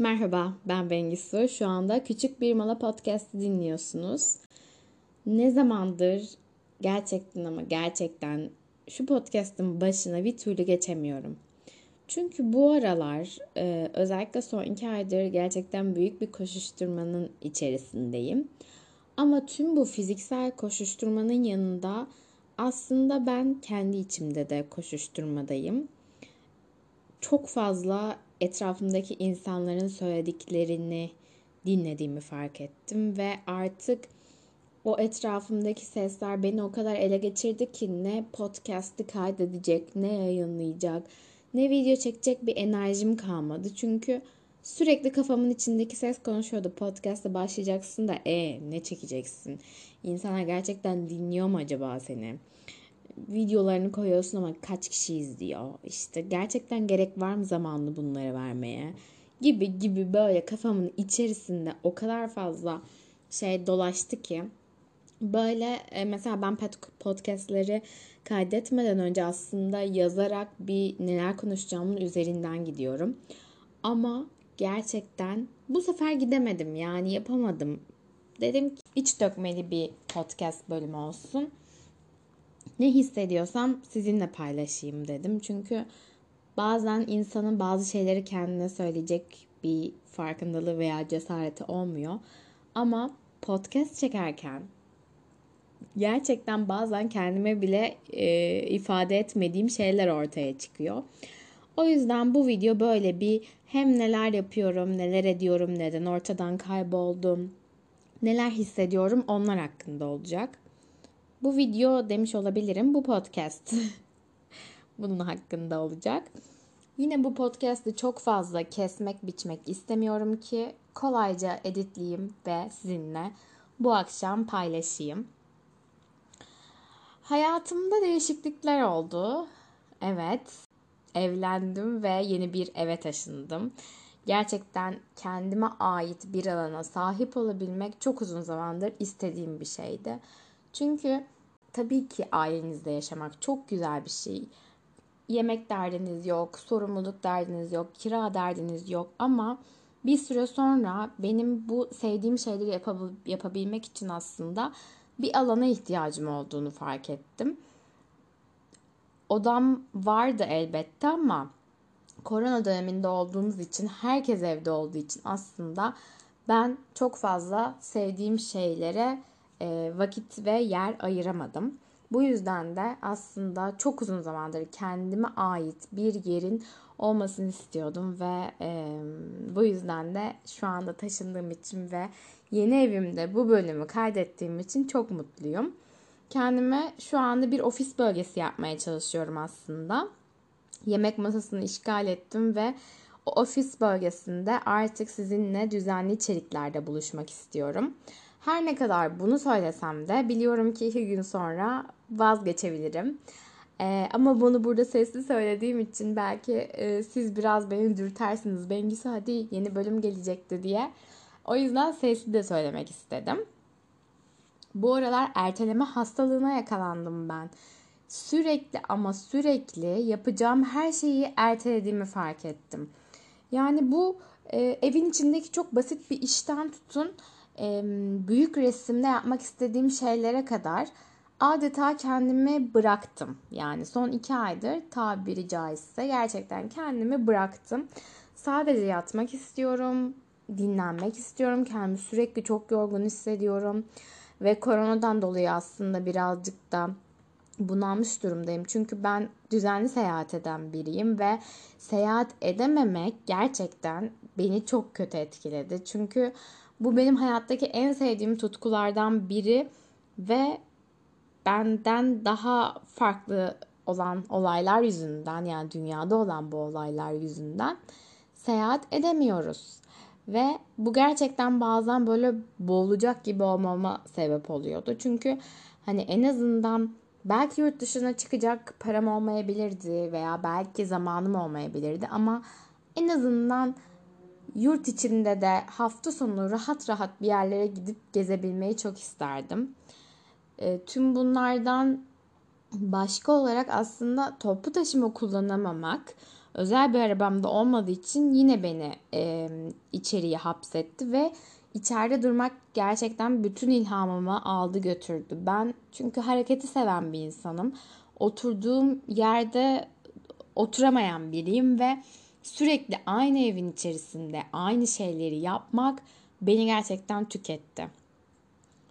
Merhaba, ben Bengiliz Suları. Şu anda Küçük Bir Mala Podcast'ı dinliyorsunuz. Ne zamandır gerçekten şu podcast'ın başına bir türlü geçemiyorum. Çünkü bu aralar özellikle son 2 aydır gerçekten büyük bir koşuşturmanın içerisindeyim. Ama tüm bu fiziksel koşuşturmanın yanında aslında ben kendi içimde de koşuşturmadayım. Çok fazla etrafımdaki insanların söylediklerini dinlediğimi fark ettim ve artık o etrafımdaki sesler beni o kadar ele geçirdi ki ne podcast'ı kaydedecek, ne yayınlayacak, ne video çekecek bir enerjim kalmadı. Çünkü sürekli kafamın içindeki ses konuşuyordu. Podcast'a başlayacaksın da ne çekeceksin? İnsanlar gerçekten dinliyor mu acaba seni? Videolarını koyuyorsun ama kaç kişi izliyor? İşte gerçekten gerek var mı zamanını bunlara vermeye? Gibi böyle kafamın içerisinde o kadar fazla şey dolaştı ki. Böyle mesela ben podcastleri kaydetmeden önce aslında yazarak bir neler konuşacağımın üzerinden gidiyorum. Ama gerçekten bu sefer gidemedim, yani yapamadım. Dedim ki iç dökmeli bir podcast bölümü olsun. Ne hissediyorsam sizinle paylaşayım dedim. Çünkü bazen insanın bazı şeyleri kendine söyleyecek bir farkındalığı veya cesareti olmuyor. Ama podcast çekerken gerçekten bazen kendime bile ifade etmediğim şeyler ortaya çıkıyor. O yüzden bu video böyle bir hem neler yapıyorum, neler ediyorum, neden ortadan kayboldum, neler hissediyorum onlar hakkında olacak. Bu video demiş olabilirim, bu podcast bunun hakkında olacak. Yine bu podcast'ı çok fazla kesmek, biçmek istemiyorum ki kolayca editleyeyim ve sizinle bu akşam paylaşayım. Hayatımda değişiklikler oldu. Evet, evlendim ve yeni bir eve taşındım. Gerçekten kendime ait bir alana sahip olabilmek çok uzun zamandır istediğim bir şeydi. Çünkü tabii ki ailenizde yaşamak çok güzel bir şey. Yemek derdiniz yok, sorumluluk derdiniz yok, kira derdiniz yok ama bir süre sonra benim bu sevdiğim şeyleri yapabilmek için aslında bir alana ihtiyacım olduğunu fark ettim. Odam vardı elbette ama korona döneminde olduğumuz için, herkes evde olduğu için aslında ben çok fazla sevdiğim şeylere vakit ve yer ayıramadım. Bu yüzden de aslında çok uzun zamandır kendime ait bir yerin olmasını istiyordum ve bu yüzden de şu anda taşındığım için ve yeni evimde bu bölümü kaydettiğim için çok mutluyum. Kendime şu anda bir ofis bölgesi yapmaya çalışıyorum aslında. Yemek masasını işgal ettim ve o ofis bölgesinde artık sizinle düzenli içeriklerde buluşmak istiyorum. Her ne kadar bunu söylesem de biliyorum ki 2 gün sonra vazgeçebilirim. Ama bunu burada sesli söylediğim için belki siz biraz beni dürtersiniz. Bengüsü hadi yeni bölüm gelecekti diye. O yüzden sesli de söylemek istedim. Bu aralar erteleme hastalığına yakalandım ben. Sürekli yapacağım her şeyi ertelediğimi fark ettim. Yani bu evin içindeki çok basit bir işten tutun büyük resimde yapmak istediğim şeylere kadar adeta kendimi bıraktım. Yani son 2 aydır tabiri caizse gerçekten kendimi bıraktım. Sadece yatmak istiyorum, dinlenmek istiyorum. Kendimi sürekli çok yorgun hissediyorum. Ve koronadan dolayı aslında birazcık da bunalmış durumdayım. Çünkü ben düzenli seyahat eden biriyim ve seyahat edememek gerçekten beni çok kötü etkiledi. Çünkü bu benim hayattaki en sevdiğim tutkulardan biri ve benden daha farklı olan olaylar yüzünden, yani dünyada olan bu olaylar yüzünden seyahat edemiyoruz. Ve bu gerçekten bazen böyle boğulacak gibi olmama sebep oluyordu. Çünkü hani en azından belki yurt dışına çıkacak param olmayabilirdi veya belki zamanım olmayabilirdi ama en azından yurt içinde de hafta sonu rahat bir yerlere gidip gezebilmeyi çok isterdim. Tüm bunlardan başka olarak aslında toplu taşıma kullanamamak özel bir arabam da olmadığı için yine beni içeriye hapsetti ve içeride durmak gerçekten bütün ilhamımı aldı götürdü. Ben çünkü hareketi seven bir insanım. Oturduğum yerde oturamayan biriyim ve sürekli aynı evin içerisinde aynı şeyleri yapmak beni gerçekten tüketti.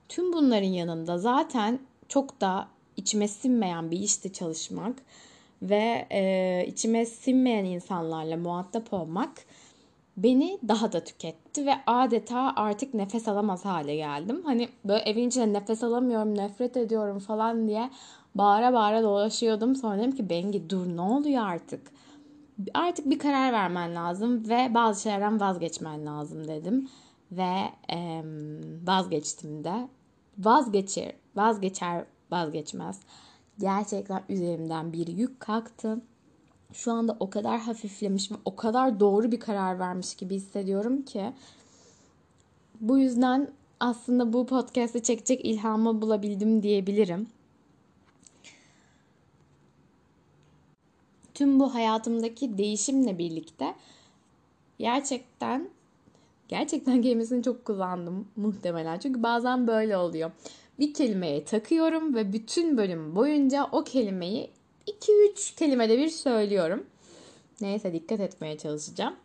Tüm bunların yanında zaten çok da içime sinmeyen bir işte çalışmak ve içime sinmeyen insanlarla muhatap olmak beni daha da tüketti ve adeta artık nefes alamaz hale geldim. Hani böyle evin içinde nefes alamıyorum, nefret ediyorum falan diye bağıra bağıra dolaşıyordum. Sonra dedim ki Bengi dur, ne oluyor artık? Artık bir karar vermen lazım ve bazı şeylerden vazgeçmen lazım dedim. Ve vazgeçtim de. Vazgeçmez. Gerçekten üzerimden bir yük kalktı. Şu anda o kadar hafiflemiş ve o kadar doğru bir karar vermiş gibi hissediyorum ki. Bu yüzden aslında bu podcast'ı çekecek ilhamı bulabildim diyebilirim. Tüm bu hayatımdaki değişimle birlikte gerçekten kelimesini çok kullandım muhtemelen. Çünkü bazen böyle oluyor. Bir kelimeye takıyorum ve bütün bölüm boyunca o kelimeyi 2-3 kelimede bir söylüyorum. Neyse, dikkat etmeye çalışacağım.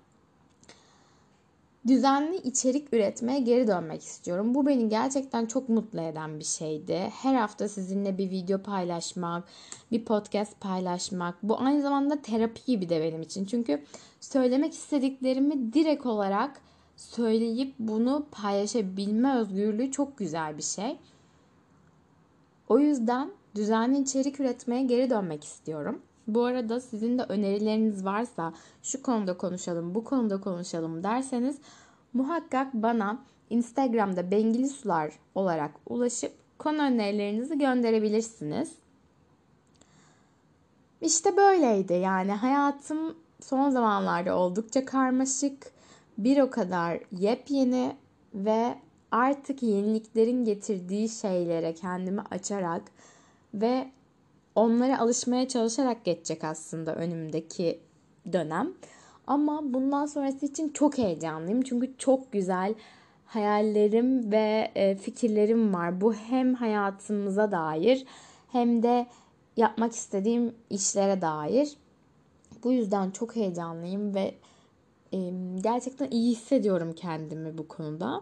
Düzenli içerik üretmeye geri dönmek istiyorum. Bu beni gerçekten çok mutlu eden bir şeydi. Her hafta sizinle bir video paylaşmak, bir podcast paylaşmak. Bu aynı zamanda terapi gibi de benim için. Çünkü söylemek istediklerimi direkt olarak söyleyip bunu paylaşabilme özgürlüğü çok güzel bir şey. O yüzden düzenli içerik üretmeye geri dönmek istiyorum. Bu arada sizin de önerileriniz varsa, şu konuda konuşalım, bu konuda konuşalım derseniz muhakkak bana Instagram'da Bengiliz Sular olarak ulaşıp konu önerilerinizi gönderebilirsiniz. İşte böyleydi. Yani hayatım son zamanlarda oldukça karmaşık, bir o kadar yepyeni ve artık yeniliklerin getirdiği şeylere kendimi açarak ve onlara alışmaya çalışarak geçecek aslında önümdeki dönem. Ama bundan sonrası için çok heyecanlıyım. Çünkü çok güzel hayallerim ve fikirlerim var. Bu hem hayatımıza dair hem de yapmak istediğim işlere dair. Bu yüzden çok heyecanlıyım ve gerçekten iyi hissediyorum kendimi bu konuda.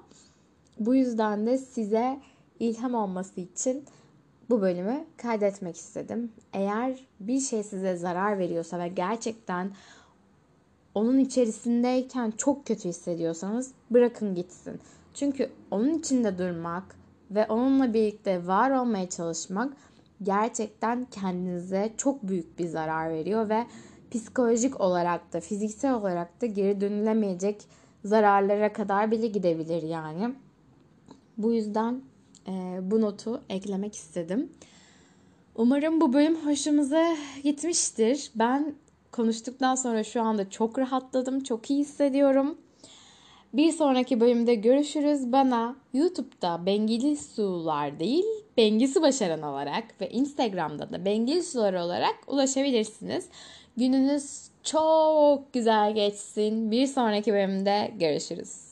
Bu yüzden de size ilham olması için bu bölümü kaydetmek istedim. Eğer bir şey size zarar veriyorsa ve gerçekten onun içerisindeyken çok kötü hissediyorsanız bırakın gitsin. Çünkü onun içinde durmak ve onunla birlikte var olmaya çalışmak gerçekten kendinize çok büyük bir zarar veriyor ve psikolojik olarak da fiziksel olarak da geri dönülemeyecek zararlara kadar bile gidebilir yani. Bu yüzden bu notu eklemek istedim. Umarım bu bölüm hoşumuza gitmiştir. Ben konuştuktan sonra şu anda çok rahatladım. Çok iyi hissediyorum. Bir sonraki bölümde görüşürüz. Bana YouTube'da Bengiliz Sular değil, Bengisi Başaran olarak ve Instagram'da da Bengiliz Sular olarak ulaşabilirsiniz. Gününüz çok güzel geçsin. Bir sonraki bölümde görüşürüz.